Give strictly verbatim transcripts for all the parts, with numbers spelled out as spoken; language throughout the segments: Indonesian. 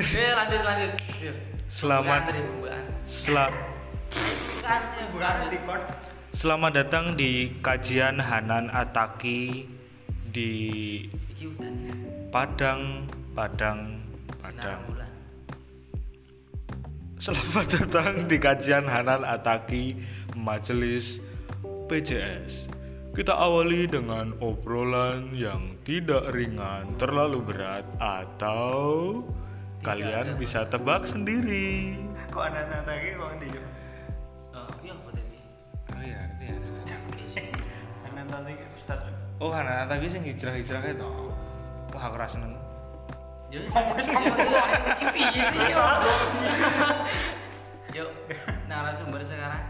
Ya lanjut lanjut. Yuk. Selamat. Selamat. Selamat datang di kajian Hanan Ataki di Padang, Padang, Padang. Selamat datang di kajian Hanan Ataki Majelis P J S. Kita awali dengan obrolan yang tidak ringan, terlalu berat, atau tidak kalian ada. Bisa tebak sendiri. Kok anak-anak lagi kok tidur? Oh, iya apa tadi? Oh iya, itu ya. Anak-anak lagi Ustaz. Oh, anak-anak lagi sing hijrah-hijrah kae to. Wah, aku ra seneng. Yo. Piye sih yo? Yo, narasumber sekarang.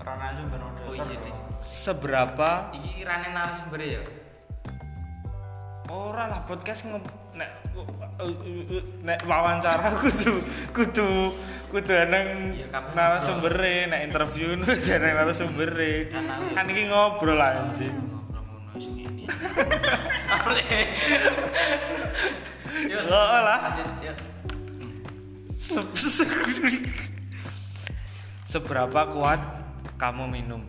Orang narasumber udah. Seberapa iki rane narasumber ya? Ora lah podcast nge... nek nek wawancara kudu kudu kudu nang narasumbere, nek interview nang narasumbere. Kan iki ngobrol anjing. Ngobrol ngono sing ini. Yo lah. Seberapa kuat kamu minum?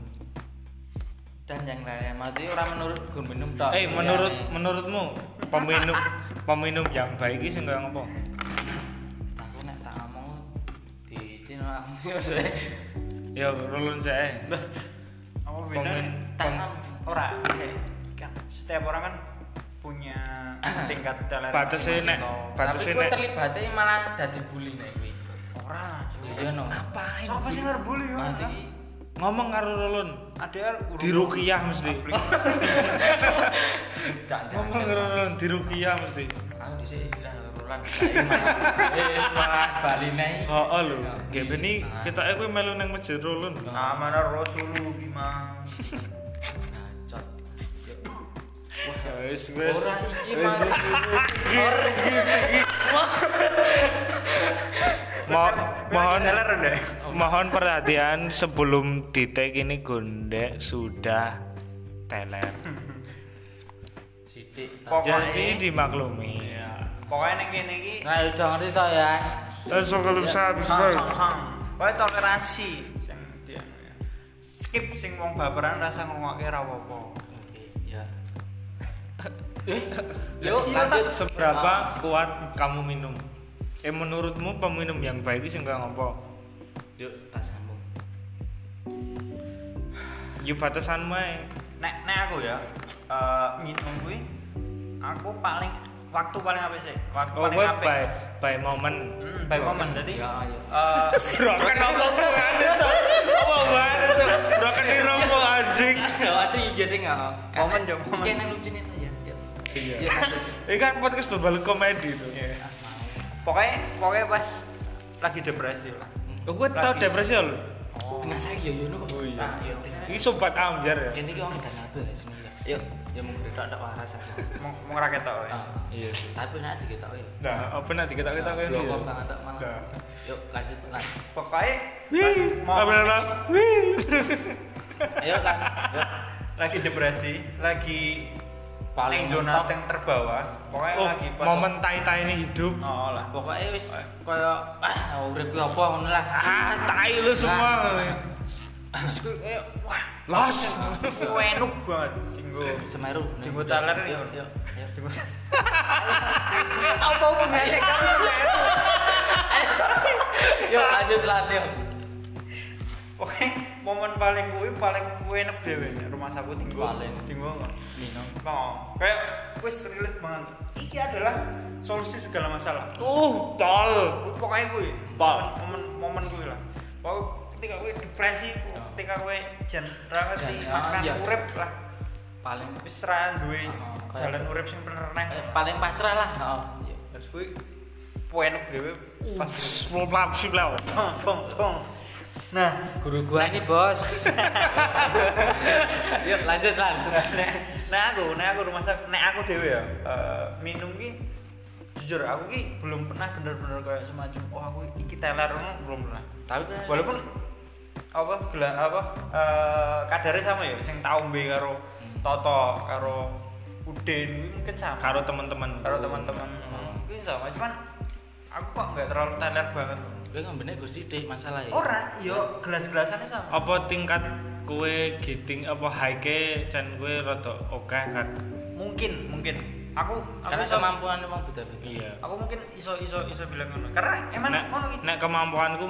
Dan yang lainnya mati orang menurut gue minum tak? Eh menurut ya, menurutmu peminum peminum yang baik itu nggak ngomong? Aku nak tak ngomong di Cina aku sih. Ya rolun saya. Aku minum tas orang. Setiap orang kan punya tingkat toleransi. Batasnya nek. Batasnya nek. Tapi aku terlibatnya malah jadi bully nek. Orang. Iya no. Apa? Siapa sih ngerbully? Ngomong karo Rolon. Ada di ruqyah mesti. Ngomong karo Rolon di ruqyah mesti. Aku dhisik hijrah karo Rolon. Wis malah bali nae. Heeh lho. Nggih beni ketoke kowe melu nang masjid Rolon. Amanah Rasulullah gimana? Cocok. Wah, wis wis. Ora iki malah wis iki. Mohon mohon perhatian sebelum titik ini gondek sudah teler. Sidik. Pokoknya ini dimaklumi. Pokoknya nek kene iki. Nah, yo ngerti to ya. Terus kalau subscribe. Wae toleransi sing dia. Skip sing wong baperan rasa ngrungokke ra apa-apa. Iya. Eh, yo lanjut seberapa kuat kamu minum? Eh menurutmu peminum yang baik itu enggak ngopo? Yuk tak sambung. Yuk batasan mae. Nek nek aku ya uh, minum kuwi aku paling waktu paling apa sih? Waktu oh, paling apa? By by moment. Hmm, by moment tadi. Ya ayo. Eh broken rombongan aja. Apa wae aja. Broken di rombong anjing. Ya ati jadi enggak. Momen yo momen. Kene lucine to ya. Iya. Iki kan podcast berbalik komedi tuh. Pokoknya, pokoknya pas lagi depresi lah. Oh, gue tau depresi loh. Oh. Dengan saya ya, Yuno. Oh iya. Ini sobat amjar ya. Ini kita orang tidak nabe ya sini. Yuk, ya mungkin tak ada waras aja. Mau rakyat tau ya. Iya. Tapi nanti kita tau ya. Nah, apa nanti kita kita kan? Belum tak ada malah. Yuk, lanjut lah. Pokoknya pas mau. Ayo kan. Lagi depresi, lagi. Paling zona yang terbawa, pokoknya oh, lagi pas momen tai-tai ini hidup. Oh lah, pokoknya wis koyo ah urip ku apa ngono lah. Ah, tai lu semua. Wis koyo wah, los. Enak banget dinggo Semeru. Dinggo taler yo yo. Dinggo. Apa hubungannya kamu Semeru? Yo lanjut lah yo. Oke, momen paling kuwi paling kuwi enak dhewe rumah saku dinggo dinggo ngono. Minum. Kayak wis relate banget. Iki adalah solusi segala masalah. Oh, tol. Pokoke kuwi momen momen kuwi lah. Pokok ketika kowe depresi, ketika kowe jan ra ngerti makan urip lah. Paling wis ra duwe jalan urip sing bener nang. Paling pasrah lah. Heeh. Terus kuwi poenek dhewe pas mlapsi lawan. Tong tong. Nah, guru gua ini bos. Yuk lanjut lanjut. Nek nah aku, nek nah aku rumah sak, nek nah aku dhewe ya. Uh, minum ki jujur aku ki belum pernah bener-bener kayak semacam oh aku iki teler belum pernah. Tapi walaupun apa gelar apa uh, kadare sama ya sing taombe karo Toto karo Udin mungkin sama. Karo teman-teman. Karo teman-teman. Kuwi sama cuman aku kok nggak terlalu teler banget. Gue ngambilnya gue sidik masalah ya. Orang, yo gelas-gelasannya sama. Apa tingkat kue giting apa high ke dan kue rotok oke okay, kan? Mungkin, mungkin. Aku, aku karena iso, kemampuan emang beda-beda. Iya. Aku mungkin iso iso iso bilang ngono. Karena emang nek, ngono iki. Nek kemampuanku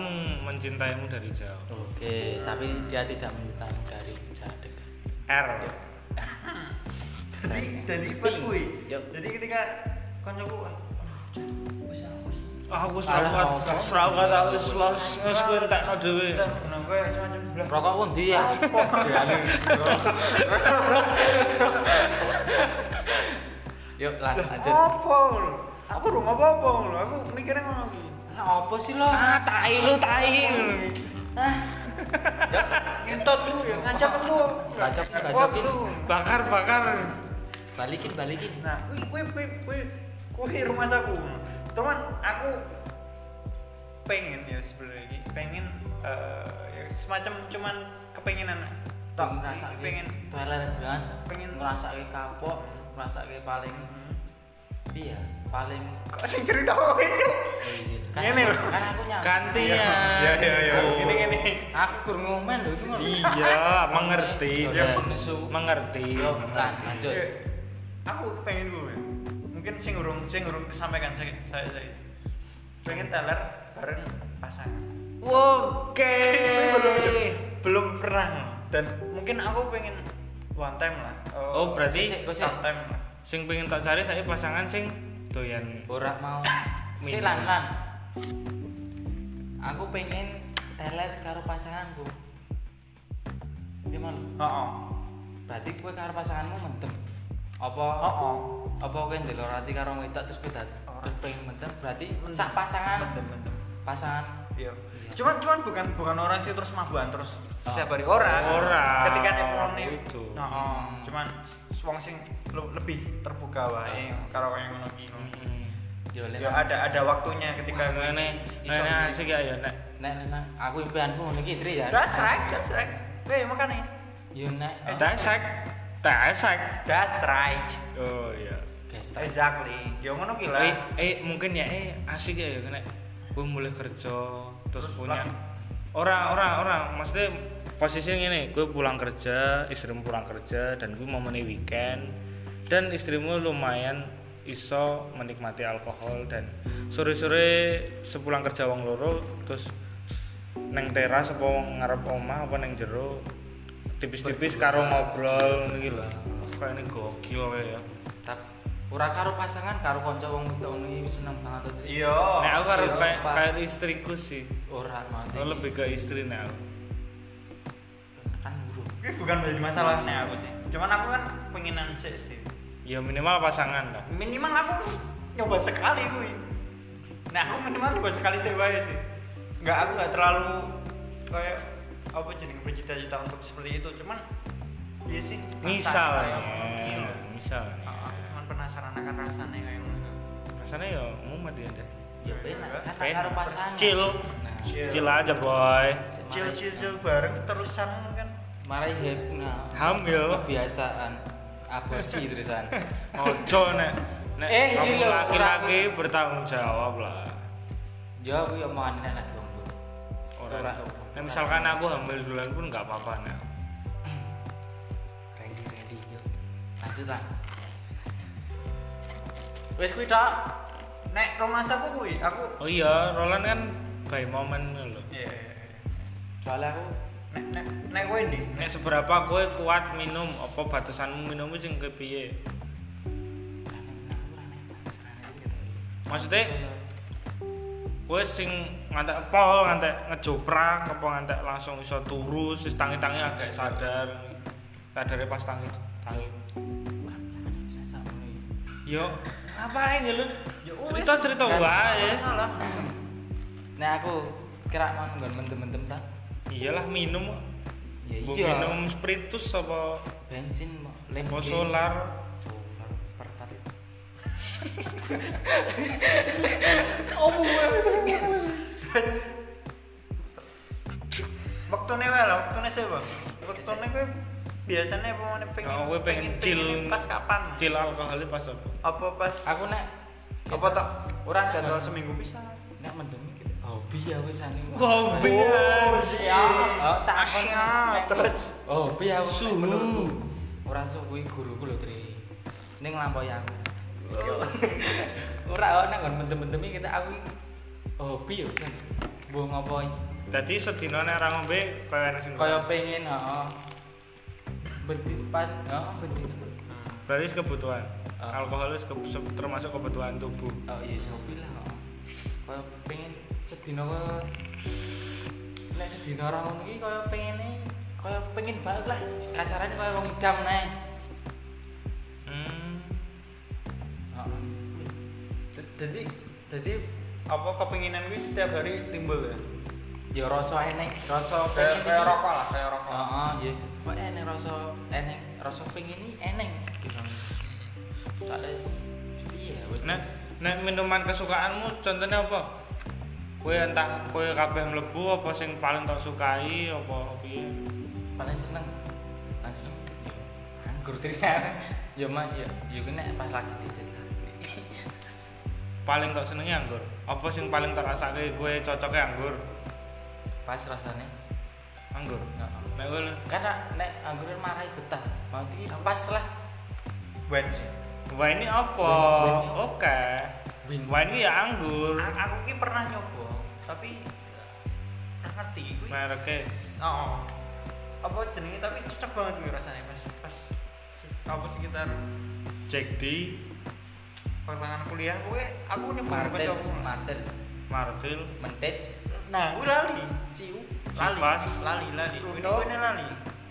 mencintaimu dari jauh. Oke, okay, hmm. tapi dia tidak mencintaimu dari jarak dekat. R. Jadi jadi pas kuwi. Jadi ketika koncoku wis aus. Ah, wis awat, serawat aku los wis kuwi entekno dhewe. Ngono kowe semacam belah. Rokokku ndi ya? Kok diane. Yuk lanjut. Apa lho? Aku udah ngapa-apa lho, aku mikirnya ngomong lagi. Nah apa sih lo? Ah tai lu, tai ah ya, ngintot lu ya, ngancap lu ngancap, ngancapin bakar, bakar balikin, balikin nah, wih, wih, wih, wih wih rumah aku teman, aku pengen ya sebenernya lagi pengen uh, ya, semacam cuman kepengenan tak, pengen toilet banget pengen ngerasa kapok masake paling piye ya, paling kok sing cerita kowe iki. Ngene lho. Kan aku nyam. Gantian. Ya ya ya. Ini ngene. Aku gur ngomen lho iki ngono. Iya, mengerti. Ya mengerti. Lanjut. Aku pengen kowe. Mungkin sing urung sing urung kesampaian saya saya. Pengen teler bareng pasangan. Oke. Belum pernah dan mungkin aku pengen one time lah. Oh, oh berarti one time lah. Sing pengen tak cari saya pasangan sing doyan ora mau. Sing lan-lan. Aku pengen teler karo pasanganku. Gimana? Heeh. Oh, oh. Berarti kowe karo pasanganmu mendem. Apa? Heeh. Oh, oh. Apa kowe ndelorati karo wedok terus kowe oh, terus pengen mendem berarti sak pasangan mendem-mendem. Pasangan. Iya. Iya. Cuman cuman bukan bukan orang sih terus mabuan terus setiap hari orang, orang. Ketika nefroni itu, nah, oh. cuman wong sing lebih terbuka wae karo yang ngono ki. Ya ada ada waktunya ketika ngene iso asik ya nek nek nek aku impianku ngono ki Tri ya. That's right, that's right. Weh makane. You nek. That's right. That's right. That's right. Oh iya. Exactly. Yo ngono ki lah. Eh mungkin ya eh asik ya nek gue mulai kerja terus punya Orang, orang, orang. Maksudnya posisinya ini, gue pulang kerja, istrimu pulang kerja, dan gue mau meni weekend. Dan istrimu lumayan iso menikmati alkohol dan sore-sore sepulang kerja wong loro, terus neng teras apa ngarep omah apa neng jero, tipis-tipis karo ngobrol gitu lah. Kayak ini gokil ya. Ora karo pasangan karo kanca wong wedok ngono iki seneng banget to. Iya. Nek aku karo karo istriku sih ora mati. Lebih ke istri nek aku. Kan buruk. Iki bukan menjadi masalah nek aku sih. Cuman aku kan penginan sik sih. Ya minimal pasangan lah. Minimal aku nyoba sekali kuwi. Nah, aku minimal nyoba sekali sik wae sih. Enggak aku enggak terlalu kayak apa jenenge bercita-cita untuk seperti itu. Cuman iya sih. Misal. Misal. Penasaran akan rasanya kayak gitu. Rasanya ya umum aja deh. Ya benar. Kan karo pasangan. Chill. Nah, chill. Chill aja boy. Chill chill, chill bareng terusan kan. Marai happy. Nah, hamil kebiasaan aborsi terusan. Ojo nek nek eh, laki-laki bertanggung jawab lah. Ya aku ya mau anak lagi wong pun. Ora. Nek misalkan aku hamil duluan pun enggak apa-apa nek. Ready ready yo. Lanjut lah. Wes kuwi tok. Nek romasaku kuwi, aku oh iya, Roland kan by moment lho. Iya. Soale aku nek nek nek kowe ndi? Nek seberapa kowe kuat minum apa batasanmu minum sing kepiye? Maksudnya kowe sing ngantek pol, ngantek ngejoprak, apa ngantek langsung iso turu, sis tangi-tangi agak sadar. Sadare pas tangi tangi. Yo. Ngapain ya lu? Cerita-cerita wae. Salah. Nah aku kira mau nggon mendem-mendem ta. Iyalah minum. Ya iya. Minum spiritus apa bensin lem solar. Pertalit. Oh mumet. Terus wektune wae lho, wektune sewa. Wektune kowe biasanya apa mana pengen, oh, pengen, pengen chill pengen pas kapan? Chill alkoholnya pas apa? Apa pas? Aku nek apa tok? Orang jadwal seminggu bisa. mendemi gitu. Hobi ya wis ane. Hobi ya. Oh, tak kon terus. Hobi ya suhu. Ora suhu kuwi guruku lho, Tri. Ning lampahe aku. Ora nang kon mendem-mendemi kita aku hobi ya wis. Mbok ngopo iki? Dadi sedina nek ra ngombe kaya ana sing kaya pengin, heeh. Bentin pan, heeh, bentin. Berarti kebutuhan. Alkohol itu termasuk kebutuhan tubuh. Oh iya, hobi lah. Kaya pengen sedina kok nek sedina ora ngono iki kaya pengene kaya pengin banget lah. Kasarane kaya wong idam nae. Hmm. Heeh. Dadi dadi apa kepenginan kuwi setiap hari timbul ya? Ya rasa enek, rasa pengen kaya rokok lah, kaya rokok. Heeh, nggih. Kok enek rasa enek, rasa pengen iki enek sedina. Sales. Piye wae. Nek minuman kesukaanmu contohnya apa? Kowe entah kowe kabeh mlebu apa sing paling tak sukai apa piye? Paling seneng. Langsung. Anggur ternyata. Ya mah ya, ya kuwi nek pas lagi dijen. Paling tak senenge anggur. Apa sing paling tak rasake kowe cocoke anggur? Pas rasane anggur. Heeh. Nek kowe kan nek anggur marai betah. Mati pas lah. Ben. Wah ini apa? Oke. Wah ini ya anggur. A- aku ki pernah nyoba, tapi nggak ngerti. Mereknya? Oh, apa jenenge? Tapi cocok banget gue rasanya pas pas apa sekitar cek di pertengahan kuliah gue. Aku nyoba apa coba? Martil. Martil. Mentet. Nah, gue lali. Ciu. Lali. Lali lali. Gue ini lali.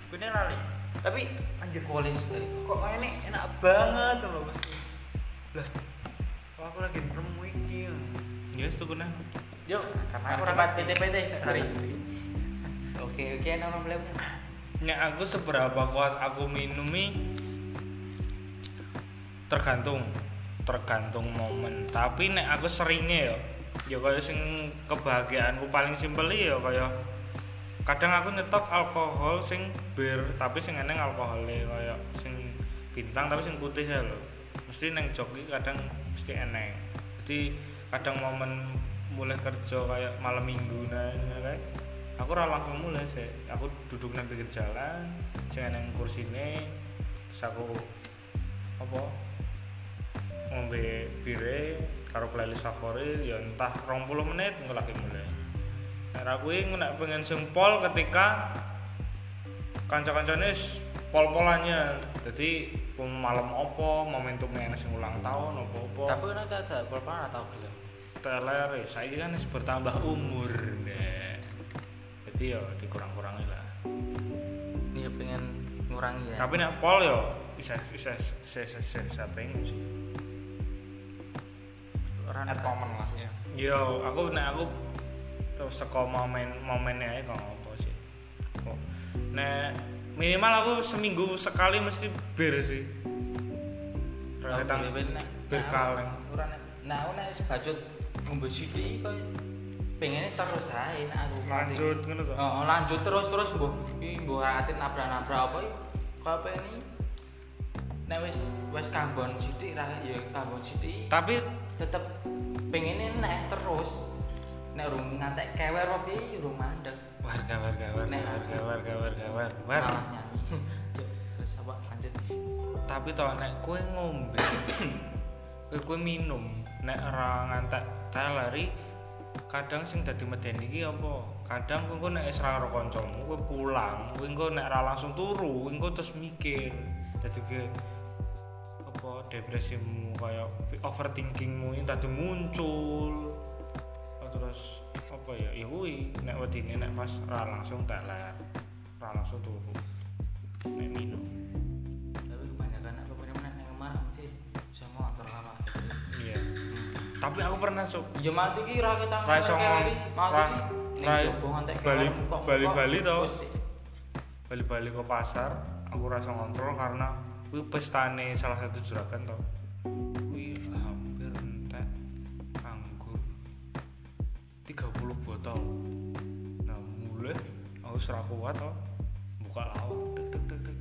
Gue ini lali. Tapi anjir kolis tadi kok ini enak banget loh mas. Lah kalau aku lagi nemu iki ya wis tuku nah yo karena aku ora T T P T hari oke oke nama mlebu nek aku seberapa kuat aku minumi tergantung tergantung momen tapi nek aku seringnya yo ya kaya sing kebahagiaanku paling simpel ya kaya kadang aku nyetok alkohol sing bir tapi sing eneng alkohole kaya sing bintang tapi sing putih ya lho. Mesti nang joki kadang mesti eneng. Jadi kadang momen mulai kerja kaya malam minggu nah kayak aku ora langsung mulai sih. Aku duduk nang pinggir jalan, sing eneng kursine terus aku apa ngombe bire karo playlist favorit ya entah dua puluh menit engko lagi mulai. Nah, aku ini nak pengen sempol ketika kanca-kancane pol-polannya. Jadi malam opo, momentumnya enak ulang tahun opo-opo. Tapi nak tak tak pol-polan atau gelem. Teler, saya kan bertambah umur deh. Jadi yo dikurang-kurangi lah. Iya pengen ngurangi ya. Tapi nak pol yo bisa bisa bisa bisa pengen sih. Orang at common lah. Yo aku nak aku terus saka momen momennya kok apa sih. Oh. Nek minimal aku seminggu sekali mesti bir sih. Retan bir kaleng. Nah, aku nek sebajut ngombe sithik kok pengene terus ae nek aku lanjut ngono to. Heeh, lanjut terus-terus mbuh iki mbuh atit nabrak-nabrak apa iki. Kok pengene nek wis wis kambon sithik ra ya kambon sithik. Tapi tetep pengene nek terus nek urung ngantek kewer apa piye urung mandeg. Warga warga warga warga warga warga warga. Terus apa lanjut. Tapi to nek kowe ngombe kowe kowe minum nek ora ngantek teleri kadang sing dadi medeni iki apa? Kadang kowe nek wis ra karo kancamu kowe pulang, kowe engko nek ra langsung turu, engko terus mikir. Dadi ge apa depresimu kaya overthinkingmu iki dadi muncul. Terus apa ya ya kuwi nek wedine nek pas ra langsung teler ra langsung turu nek minum tapi kebanyakan apa pernah nek marah mesti sama antar lama iya tapi aku pernah sok ya mati ki ra ketang ra iso mati Bali Bali Bali to Bali-bali ke pasar aku ra iso ngontrol karena kuwi pestane salah satu juragan to kuwi hampir entek anggur tiga puluh botol. Nah, mulai aku serah kuat oh. Buka lawak. Dek dek dek dek.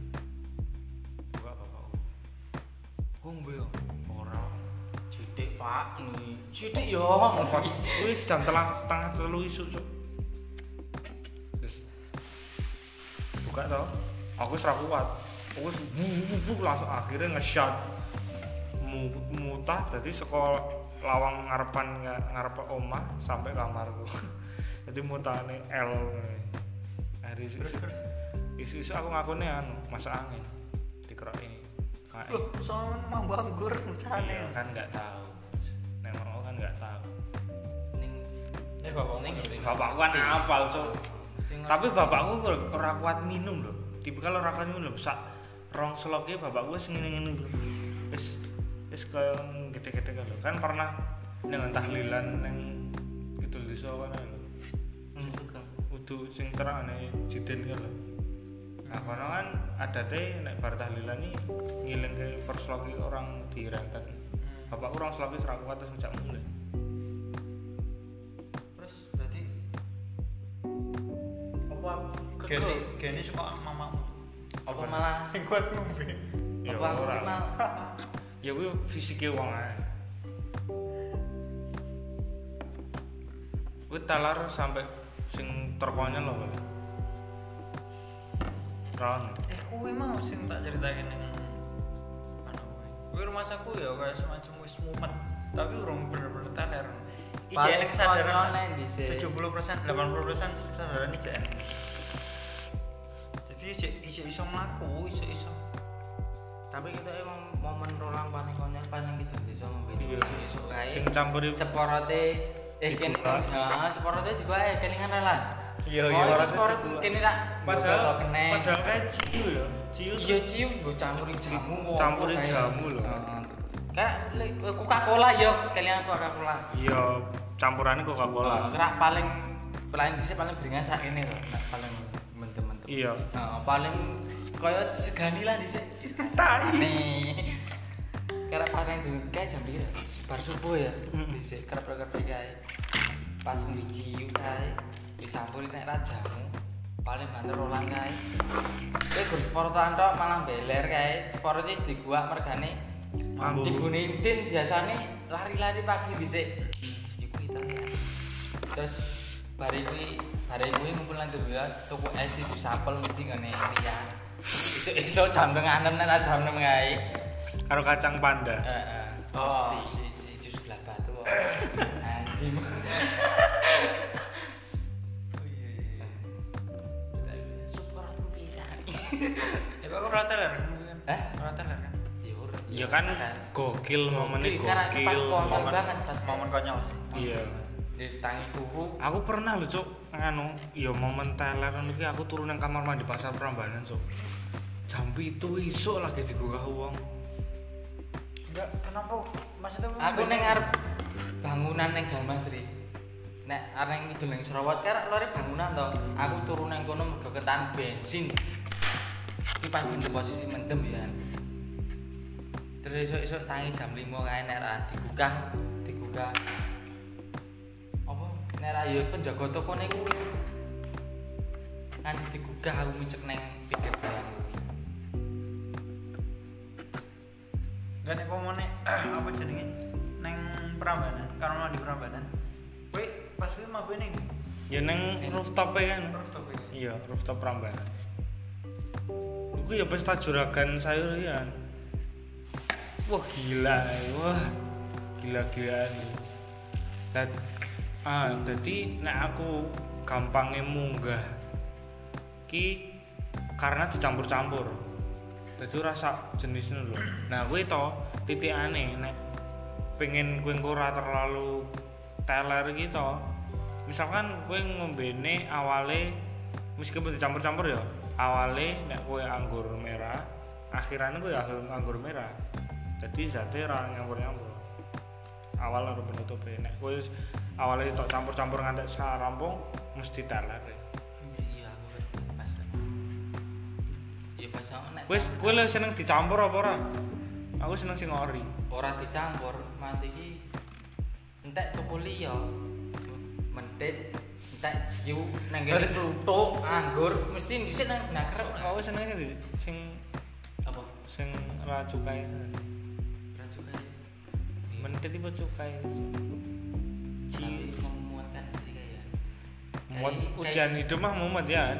Buka bapakku. Ngombe ora. Sidik pak, nih sidik yo. Wis jam telah tengah telu isuk. Terus buka to, aku wis ra kuat. Aku bubuk langsung akhirnya nge-shot. Mutah dadi saka lawang ngarepan ngarep omah sampai kamarku. Dadi mutahane L. Hari isu-isu aku ngakune anu, masak angin. Dikeroki. Loh, soalnya emang banggur iya, kan gak tahu nek orang kan gak tahu ning nek bapakku ning bapakku kan hafal so. Tapi bapakku ora kuat minum lho, tipikal ora kuat minum lho, sak rong sloke bapakku wis ngene-ngene wis wis kaya gede-gede lho. Kan pernah dengan tahlilan ning kidul desa kan lho suka wudu sing terane jiden kan lho. Nah kono kan adate nek bar tahlilan iki ngilingke persloki orang dirantet. Hmm. Bapakku orang sloki ora kuat terus ngejak mulih. Terus berarti apa kene kene suka mamamu. Apa malah sing kuat ngombe. Ya ora. Ya kuwi fisike wong ae. Wetalar sampai sing terkonyol lho. Ron. Eh, kowe mau sing tak ceritain ning anu kowe. Kowe rumah saku ya kaya semacam wis mumet, tapi urung bener-bener teler. Ijek kesadaran online dhisik. tujuh puluh persen delapan puluh persen kesadaran ijek. Jadi ijek ijek iso mlaku, ijek iso. Tapi kita emang momen rolang panik online panik gitu iso ngombe iso kae. Sing campuri seporote eh kene. Heeh, seporote juga ae kelingan relan. Iya, iya, ora kene ra. Padahal padahal kan ciu ya. Ciu. Iya, ciu nggo campurin jamu. Campurin jamu lho. Heeh. Kayak Coca-Cola ya, kalian Coca-Cola. Iya, campurane Coca-Cola. Heeh, paling paling dhisik paling beringas sak kene lho, paling mentem-mentem. Iya. Heeh, paling koyo segani lah dhisik. Tai. Nih. Karep paling dhisik kae jam piro? Bar subuh ya. Dhisik kerep-kerep kae. Pas ngiciu kae. Dicampurin nek rajamu paling banter rolang kae. Kowe gur sportan tok malah beler kae. Sport iki diguak mergane mambu. Ibune Intin biasane lari-lari pagi dhisik. Iku kita. Terus bari kuwi, bari kuwi ngumpul nang dhewe tuku es disapel mesti ngene riyan. Esuk-esuk jam enam nek jam enam kae. Karo kacang panda. Heeh. Oh, si jus belah batu. Anjing. Ya kok ora teler kan? Hah? Ora teler kan? Ya ora. Ya kan gokil momen iki gokil. Momen banget pas momen konyol. Iya. Wis tangi tuku. Aku pernah lho, Cuk, anu, ya momen teler iki aku turu nang kamar mandi Pasar Prambanan, Cuk. Jam tujuh isuk lagi digugah wong. Enggak, kenapa? Maksudnya aku ning ngarep bangunan ning Gang Mas Tri. Nek areng ngidul ning Serawat karep lori bangunan to. Aku turu nang kono mergo ketan bensin. Pas bentuk posisi mendem ya. Terus esuk-esuk tangi jam lima kae nek ra digugah, digugah. Apa nek ra ya penjaga tokone kuwi. Kan digugah aku micek nang pinggir dalan kuwi. Gane pomone apa jenenge? Nang Prambanan, karena di Prambanan. Kuwi pas kuwi mabuk ning. Ya nang rooftop e kan. Rooftop e. Iya, rooftop Prambanan. Ku ya pesta juragan sayur ya. Wah gila, wah gila-gilaan. Dan ah dadi nek aku gampange munggah ki karena dicampur-campur. Dadi rasa jenisnya lho. Nah kuwi to titikane nek pengen kowe ora terlalu teler iki to. Misalkan kowe ngombene awale meskipun dicampur-campur ya. Awale nek kowe anggur merah, akhirane kowe anggur merah. Dadi jate ra nyampur-nyampur. Awal karo penutup e nek kowe awale tok campur-campur nganti sarampung mesti teler. Iya, aku pas. Ya pas ana. Wis kowe seneng dicampur apa ora? Aku seneng sing ori. Ora dicampur, mati iki entek tuku liya. Mentet tak ciu nang ngene tutuk anggur mesti dhisik nang nakrep kowe seneng sing sing apa sing racukae racukae menurutnya bocok kayak ci memuatkan diri kayak muat ujian hidup mah muat ya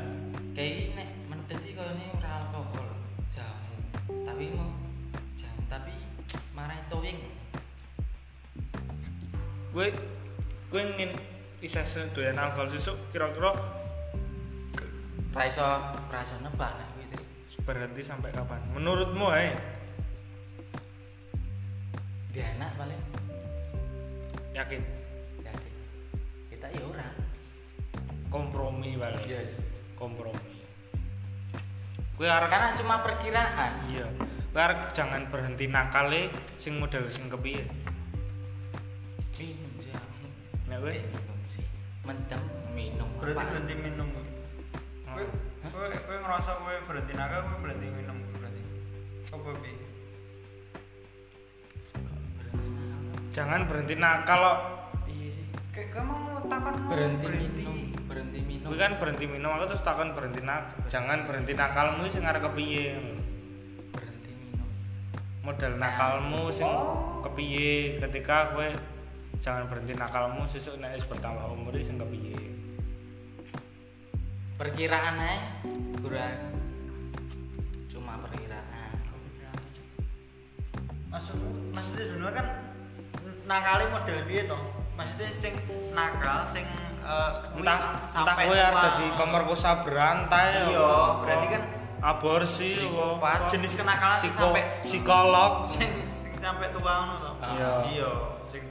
kayak nek menurutnya kalau ini ora alkohol jamu tapi mau jamu tapi marai toing gue gue ingin isah doyan alkohol susuk kira-kira raiso raiso nebak nek gitu berhenti sampai kapan menurutmu eh dia enak paling yakin yakin kita ya orang kompromi paling yes kompromi gue harap karena cuma perkiraan iya gue harap jangan berhenti nakale sing modal sing kepiye minum jamu nah gue minum sih mentem minum berarti apa? Berhenti minum gue huh? gue gue ngerasa gue berhenti nakal gue berhenti minum gue berarti apa bi jangan berhenti nah kalau iya sih kayak kamu takon berhenti, berhenti minum berhenti minum gue kan berhenti minum aku terus takon berhenti nak jangan berhenti nakalmu sing arek kepiye berhenti minum modal nakalmu sing oh. Kepiye ketika gue jangan berhenti nakalmu sesuk nek wis bertambah umur sing kepiye perkiraan ae kurang cuma perkiraan maksud maksudnya dulu kan nakali model piye to? Maksudnya sing nakal sing uh, entah entah kowe arep dadi pemerkosa berantai iya, berarti kan aborsi lho, jenis kenakalan Psiko, sampai psikolog sing sing sampai tua ngono to. Iya. Iya, sing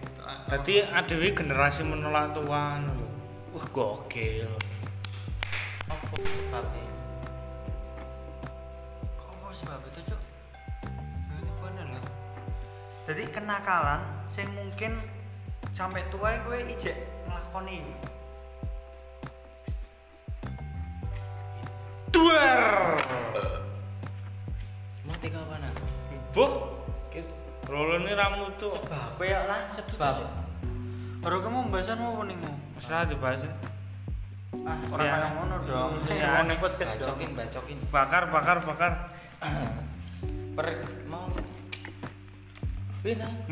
dadi adewe generasi menolak tua ngono lho. Wah, gokil. Apa sebabnya? Apa sebabnya itu, Cuk? Ini bener lho. Jadi kenakalan sing mungkin sampai tua kowe ijek nglakoni. Duar. Mati kapanan? Mbok. Rolone ra mutu. Sebab kowe lan sebab. Ora kemu mbahasan opo ningmu? Wis ra dibahas. Ah, ora kaya ngono dong. Ya nek podcast dong. Bacokin, bacokin. Bakar, bakar, bakar. Per mau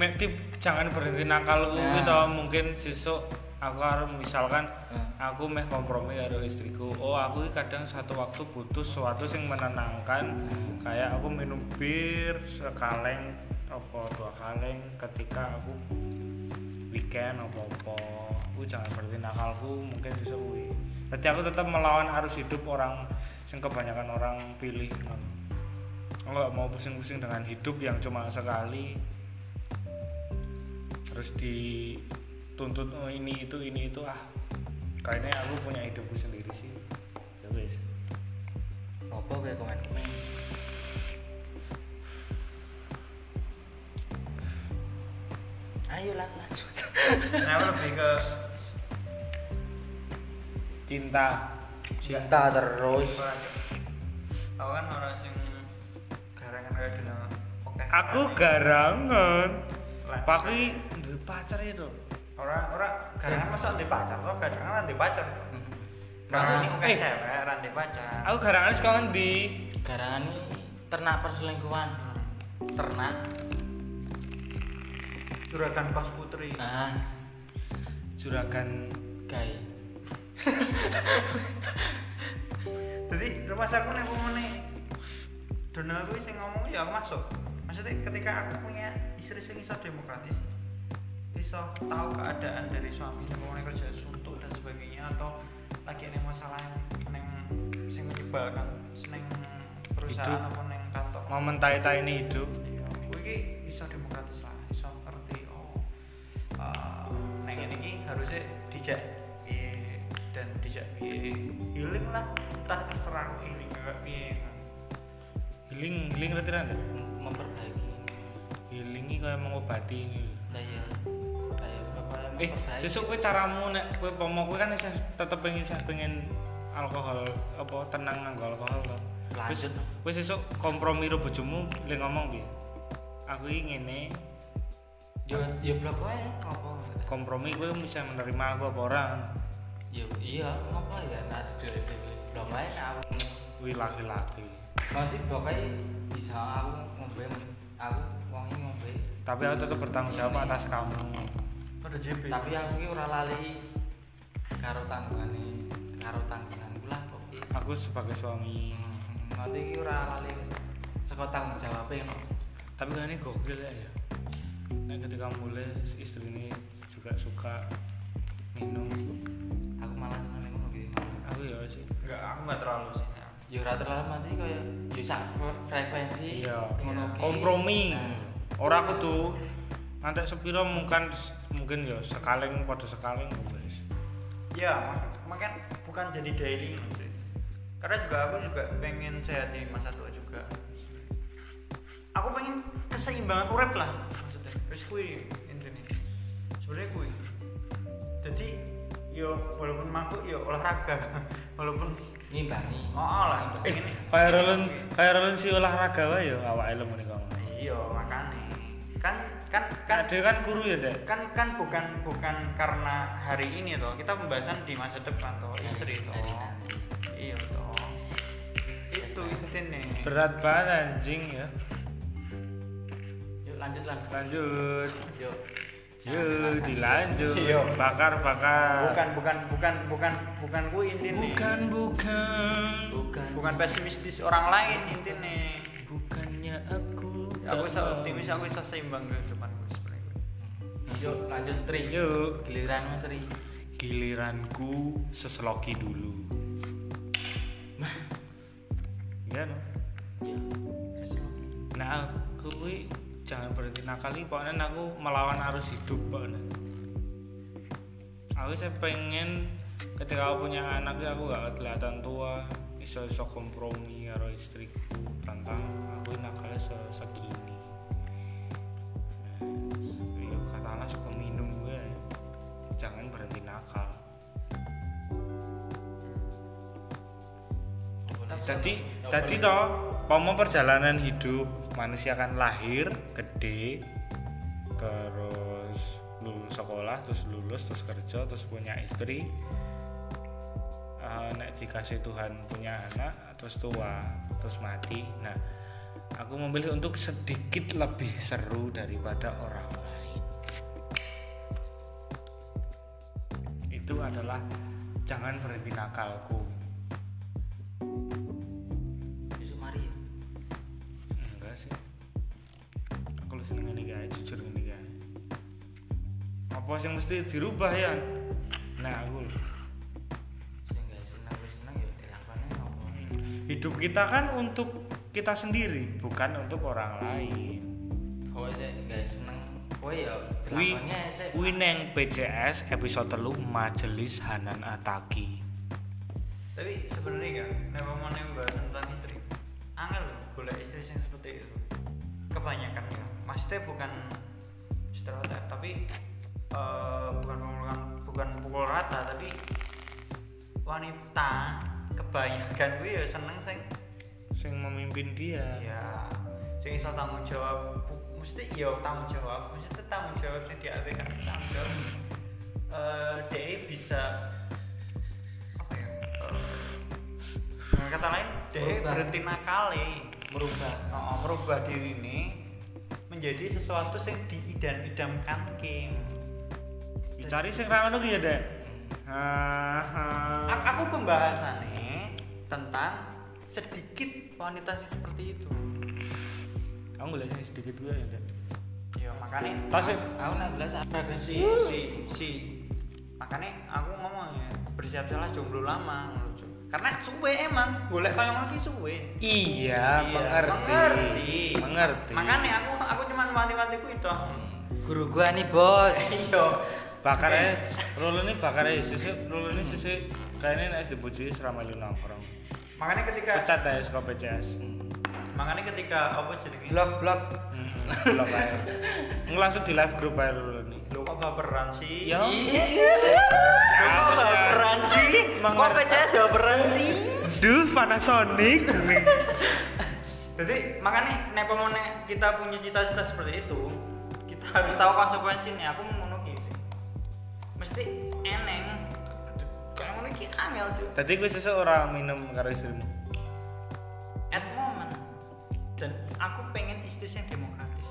mek tip jangan berhenti nakal kuwi to mungkin sesuk aku harus misalkan aku meh kompromi karo istriku. Oh, aku iki kadang satu waktu butuh sesuatu sing menenangkan. Kayak aku minum bir sekaleng apa dua kaleng ketika aku weekend apa-apa. Aku jangan berhenti nakalku mungkin sesuk kuwi. Tapi aku tetap melawan arus hidup orang sing kebanyakan orang pilih. Enggak mau pusing-pusing dengan hidup yang cuma sekali. Terus dituntut oh ini itu ini itu ah kayaknya aku punya hidupku sendiri sih ya wes apa kayak komen-komen ayo lah lanjut nah lebih ke cinta cinta terus aku kan orang yang garangan kayak gini aku garangan pakai duwe pacar itu. Ora ora garangan mosok duwe pacar, ora garangan duwe pacar. Garangan iku kan cewek, ora duwe pacar. Aku garangan wis kok ngendi? Garangan iki ternak perselingkuhan. Ternak juragan pas putri. Nah. Juragan gay. Jadi rumah saku nek pomone Donal kuwi sing ngomong ya aku masuk. Maksudnya ketika aku punya istri yang bisa demokratis bisa tahu keadaan dari suami semuanya kerja suntuk dan sebagainya atau lagi ada masalah yang yang menyebalkan yang perusahaan atau yang kantor mau mentai-tai ini hidup iya, ini bisa demokratis lah bisa ngerti oh uh, yang ini harusnya dijak yeah, dan dijak yeah. Healing lah entah terserah healing juga yeah. Healing, healing berarti ada? Memperbaiki healing ini kayak mengobati ini nah iya eh, sesuk gue caramu nek gue pomo gue kan tetep pengen pengen alkohol apa tenang nganggo alkohol lho lanjut gue sesuk kompromi karo bojomu lek ngomong piye aku iki ngene yo yo blok wae apa kompromi gue bisa menerima aku apa ora yo iya ngopo ya nek dhewe blok wae aku kuwi laki-laki nanti blok wae bisa aku ngombe aku wonge ngombe. Tapi aku tetap bertanggung jawab atas kamu. Pada J P. Tapi aku ki ora lali karo tanggungane, karo tanggunganku lah pokoke. Aku sebagai suami, nanti ki ora lali saka tanggung jawabe ngono. Tapi ngene gokil ya. Nek ketika mulai istrine juga suka minum. Aku malah seneng minum gitu. Aku ya sih. Enggak, aku enggak terlalu sih. Ya ora terlalu mati kaya ya sak frekuensi ngono ki. Kompromi. Ora kudu ngantek sepiro mungkin mungkin ya sekaling pada sekaling wis. Ya, makanya bukan jadi daily gitu. Karena juga aku juga pengen sehat di masa tua juga. Aku pengen keseimbangan urip lah maksudnya. Wis kuwi intine. Sebenarnya kuwi. Jadi yo walaupun mabuk yo olahraga. Walaupun ngimbangi. Heeh lah intine. Kayak Roland, kayak Roland si olahraga wae yo awake lemu nika. Iya, makane. Kan kan kan ada kan guru ya, Dek. Kan kan bukan bukan karena hari ini toh. Kita pembahasan di masa depan toh, istri toh. Iya toh. Itu intine. Berat banget anjing ya. Yuk lanjut lan. Lanjut. Yuk. Yuk dilanjut. Yuk bakar-bakar. Bukan bukan bukan bukan bukan ku intine. Bukan bukan. Bukan. Bukan pesimistis orang lain intine. Bukannya aku aku iso optimis, aku iso seimbang ke depanku sebenarnya. Yuk lanjut Tri. Yuk giliran Mas Tri. Giliranku sesloki dulu. Nah. Ya no. Ya. Nah, aku jangan berhenti nakal iki, pokoknya aku melawan arus hidup pokoknya. Aku saya pengen ketika aku punya anak aku enggak kelihatan tua, iso-iso kompromi karo istriku tentang aku nakalnya segini. Nah, ya katakanlah suka minum gue, jangan berhenti nakal. Tadi, tadi toh, pomo perjalanan hidup manusia kan lahir, gede, terus lulus sekolah, terus lulus, terus kerja, terus punya istri. Uh, nek dikasih Tuhan punya anak terus tua terus mati. Nah, aku memilih untuk sedikit lebih seru daripada orang lain. Itu adalah jangan berhenti nakalku. Yesus Maria. Enggak sih. Aku lu seneng ngene guys, jujur ngene guys. Apa sih yang mesti dirubah ya? Nah, aku hidup kita kan untuk kita sendiri, bukan untuk orang lain. Kowe sik gak seneng. Kowe ya lakonnya sik kuwi nang P J S episode telu Majelis Hanan Ataki. Tapi sebenarnya kan nek omongane mbah tentang istri, angel lho golek istri sing seperti itu. Kebanyakan ya. Maksudnya bukan stereotip, tapi uh, bukan bukan bukan pukul rata, tapi wanita kebanyakan gue ya seneng sing sing memimpin dia. Iya. Sing iso tanggung jawab, mesti ya tanggung jawab, mesti tanggung jawab sing diatekan tanggung jawab. Eh dia bisa apa ya? Dengan kata lain, dia berhenti nakali, merubah, oh, merubah diri ini menjadi sesuatu sing diidam-idamkan kim. Dicari sing ra ngono ki ya, Dek. Ha. Aku pembahasannya tentang sedikit wanita sih seperti itu. Aku nggak sih sedikit juga ya, Dek. Ya makanya. Tasik. Aku nggak biasa frekuensi si si. Makanya aku ngomong ya bersiap-siaplah jomblo lama, lucu. Karena suwe emang golek kaya ngono ki suwe. Iya, mengerti. Mengerti. Mengerti. Makanya aku aku cuma mati-matiku itu. Guru gua nih bos. Iya. Bakarnya, Roland ini bakarnya susu, Roland ini susu kayaknya naik di bujui serama lu nongkrong. Makanya ketika pecat dari sekolah P C S. Makanya ketika apa jadinya? Blok blok, hmm, blok aja. Langsung di live group aja Roland ini. Lu kok baperan sih? Iya. Kok baperan sih? Kok P C S baperan sih? Duh, Panasonic. Jadi makanya nek pemone kita punya cita-cita seperti itu, kita harus tahu konsekuensinya. Aku mesti eneng kayak ngono iki angel juk. Dadi kowe sesuk ora minum karo istrimu? At moment. dan aku pengen istis yang demokratis,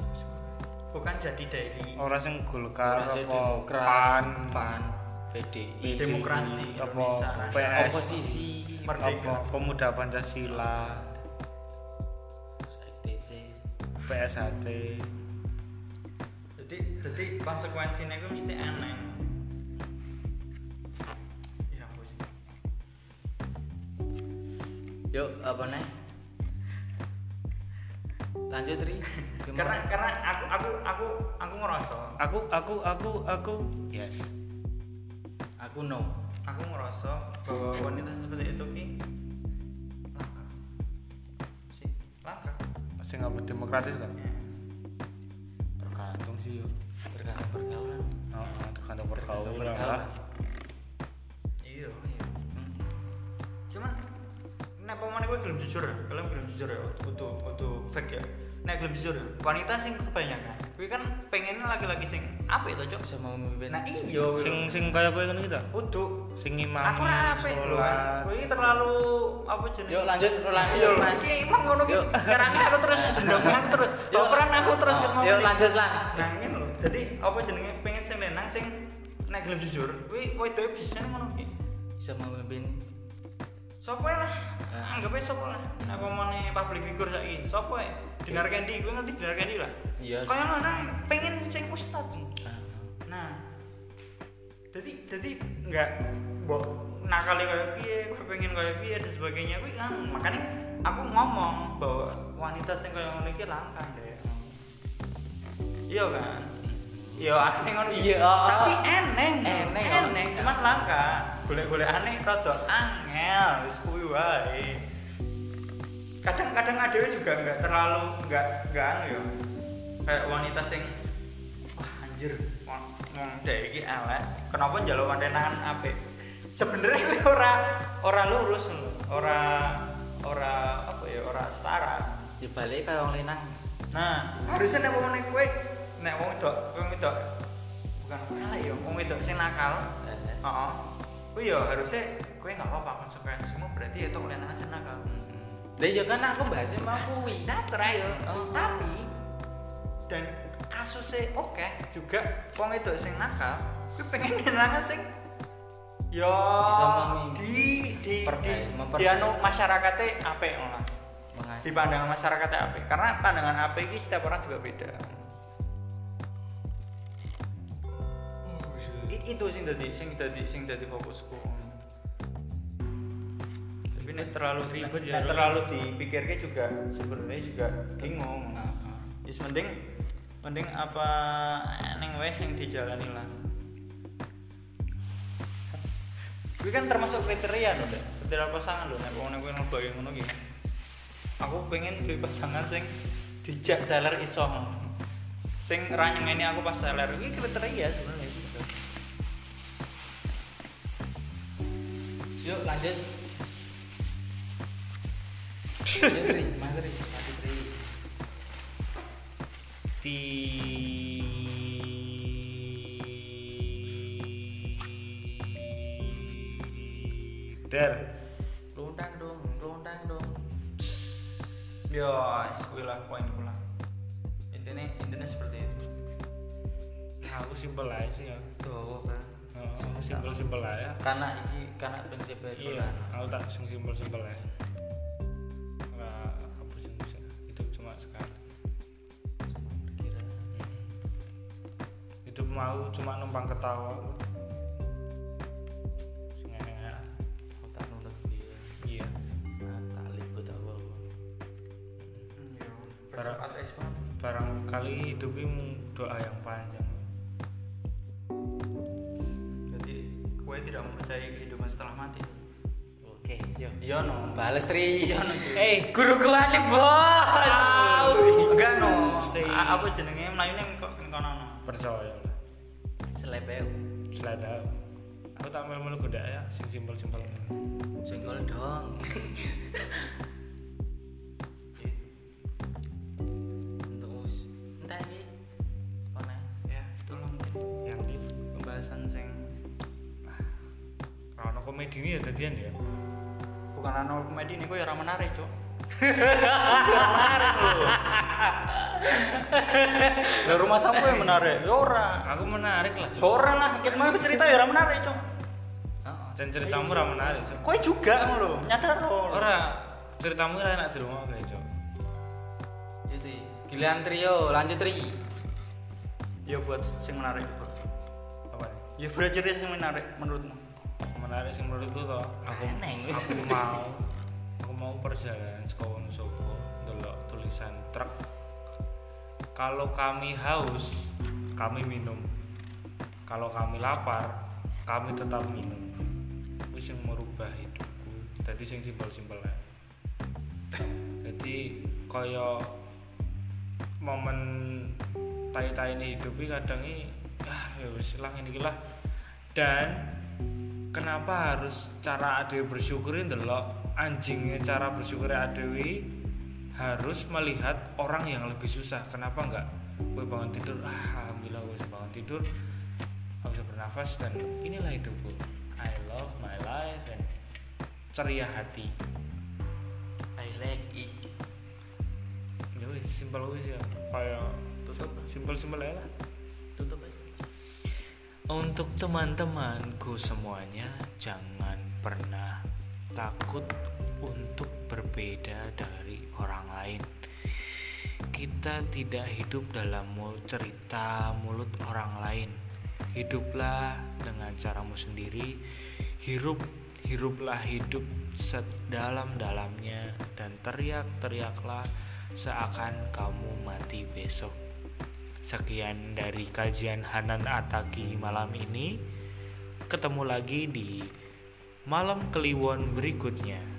bukan jadi dari orang yang Golkar, Pan, Pan, P D I, demokrasi, Indonesia, P S, oposisi, merdeka, pemuda Pancasila, P S H T. Jadi, jadi konsekuensinya itu mesti aneh. Ya aku sih. Yuk, apa nih? Lanjut Ri. Karena karena aku aku aku aku ngerasa. Aku aku aku aku yes. Aku no. Aku ngerasa bahwa wanita seperti itu ki langka. Si langka. Masih nggak berdemokratis lah. Ya. Tergantung sih yo. Tergantung pergaulan. Oh, tergantung pergaulan lah. Iya iya. Hmm. Cuman kenapa mana gue belum jujur ya? Kalian belum jujur ya? Untuk untuk fake ya? Nek nah, lebih jujur, wanita sing kebanyakan. Kuwi kan pengennya laki-laki sing apik to, Cuk? Sama memimpin. Nah, iya. Sing sing kaya kowe ngene iki ta? Kudu sing imam. Aku apik lho. Kuwi terlalu apa jenenge? Yo lanjut, lanjut yo, Mas. Iki imam ngono ki. Karang aku terus dendoman terus. Baperan aku terus ketemu. Yo lanjut lan. Nah, ngene lho. Dadi apa jenenge pengen sing lenang sing nek gelem jujur, kuwi wedoke bisa ngono ki. Bisa memimpin. Sopo lah. Anggap ae sopo lah. Nek omone public figure saiki, sopo ae? Dinar Candy, gue ngerti Dinar Candy lah. Iya. Kayak mana? Pengen sing ustad. Nah, jadi jadi nggak, boh nakal kayak piye, gue pengen kayak piye dan sebagainya. Gue kan makanya aku ngomong bahwa wanita sing kayak ngono iki langka deh. Iya kan? Iya aneh ngono. Iya. Tapi eneng, eneng, eneng. Cuman langka. Golek-golek aneh, rada angel, wis kuwi wae. Kadang-kadang adewe juga enggak terlalu enggak enggak anu ya. Kayak wanita sing wah anjir, ngomong dhek iki elek, kenapa njaluk mantenan apik. Sebenarnya ora ora lurus lho, ora ora apa ya, ora setara. Dibalik kaya wong lanang. Nah, harusnya nek wong kowe nek wong wedok, wong wedok bukan elek ya, wong wedok sing nakal. Heeh. Kuwi ya harusnya kowe enggak apa-apa konsekuensimu berarti itu lanang sing nakal. Lah ya kan aku bahasnya mah kuwi. That's right. Oh. Tapi dan kasusnya oke okay, juga wong itu sing nakal, kuwi pengen nang sing ya di di dianu masyarakate apik ngono. Di pandangan masyarakate apik. Karena pandangan apik iki setiap orang juga beda. Oh, itu sing dadi sing dadi sing dadi fokusku. Ini terlalu ribet ya, terlalu dipikirnya juga sebenarnya juga bingung. Is mending mending apa neng wes yang dijalani lah. Gue kan termasuk kriteria loh, kriteria pasangan loh. Nek wong nek kowe ngebae ngono iki. Aku pengen duwe pasangan sing dijak daler iso. Sing ra nyengeni aku pas daler iki kriteria sebenarnya. Yuk lanjut. Menteri, menteri, menteri. Di ter. Rondang dong, rondang dong. Yo, sekolah poin pulang. Intinya, intinya seperti itu. Aku simpel aja sih ya. Tuh kan. Heeh, simpel-simpel aja. Karena iki karena prinsip itu lah. Aku tak sing simpel-simpel aja. Hidup mau cuma numpang ketawa. Sengaja. Otak nulis dia. Iya. Tali ketawa. Barang barangkali hidupmu doa yang panjang. Jadi, kowe tidak mempercayai kehidupan setelah mati. Oke, yo. Yo no, bales tri. Yo no. Eh, guruku alif bos. Enggak no. Apa jenenge mlayune kok kono. Percaya lah. Selebeu. Selebeu. Aku tak melu-melu godak ya, sing simpel-simpel. Jengkol dong. Terus entar iki ono ya, tolong yang di pembahasan sing ah, ono komedine ya dadian ya. Bukan ono komedine kok ya ora menarik, Cuk. menarik lu. Lah rumah sampo yang menarik. Ya ora, aku menarik lah. Ora lah, ket mau cerita ya ora menarik, Cuk. Heeh, jan ceritamu ora menarik, Cuk. Koe juga ngono lho, nyadar lho. Ora, ceritamu ora enak dirungokne, Cuk. Jadi, giliran trio, lanjut tri. Ya buat sing menarik, Bro. Apa? Ya buat cerita sing menarik menurutmu. Menarik sing menurutku to. Aku neng aku mau. Aku mau perjalanan saka Soko ndelok tulisan truk. Kalau kami haus, kami minum. Kalau kami lapar, kami tetap minum. Wis sing merubah hidupku. Dadi sing simpel-simpel ae. Dadi kaya momen tai-tai ini hidup ini kadang ini ah ya wis lah ini lah. Dan kenapa harus cara adewe bersyukurin delok anjingnya, cara bersyukurin adewe harus melihat orang yang lebih susah. Kenapa enggak gue bangun tidur, ah alhamdulillah gue bangun tidur, aku bisa bernafas dan inilah hidupku, I love my life and ceria hati, I like it. Simpel wis ya, kayak tutup simpel-simpel aja lah. Tutup aja. Untuk teman-temanku semuanya, jangan pernah takut untuk berbeda dari orang lain. Kita tidak hidup dalam mulut cerita mulut orang lain. Hiduplah dengan caramu sendiri. Hirup hiruplah hidup sedalam-dalamnya dan teriak-teriaklah seakan kamu mati besok. Sekian dari kajian Hanan Ataki malam ini. Ketemu lagi di malam Kliwon berikutnya.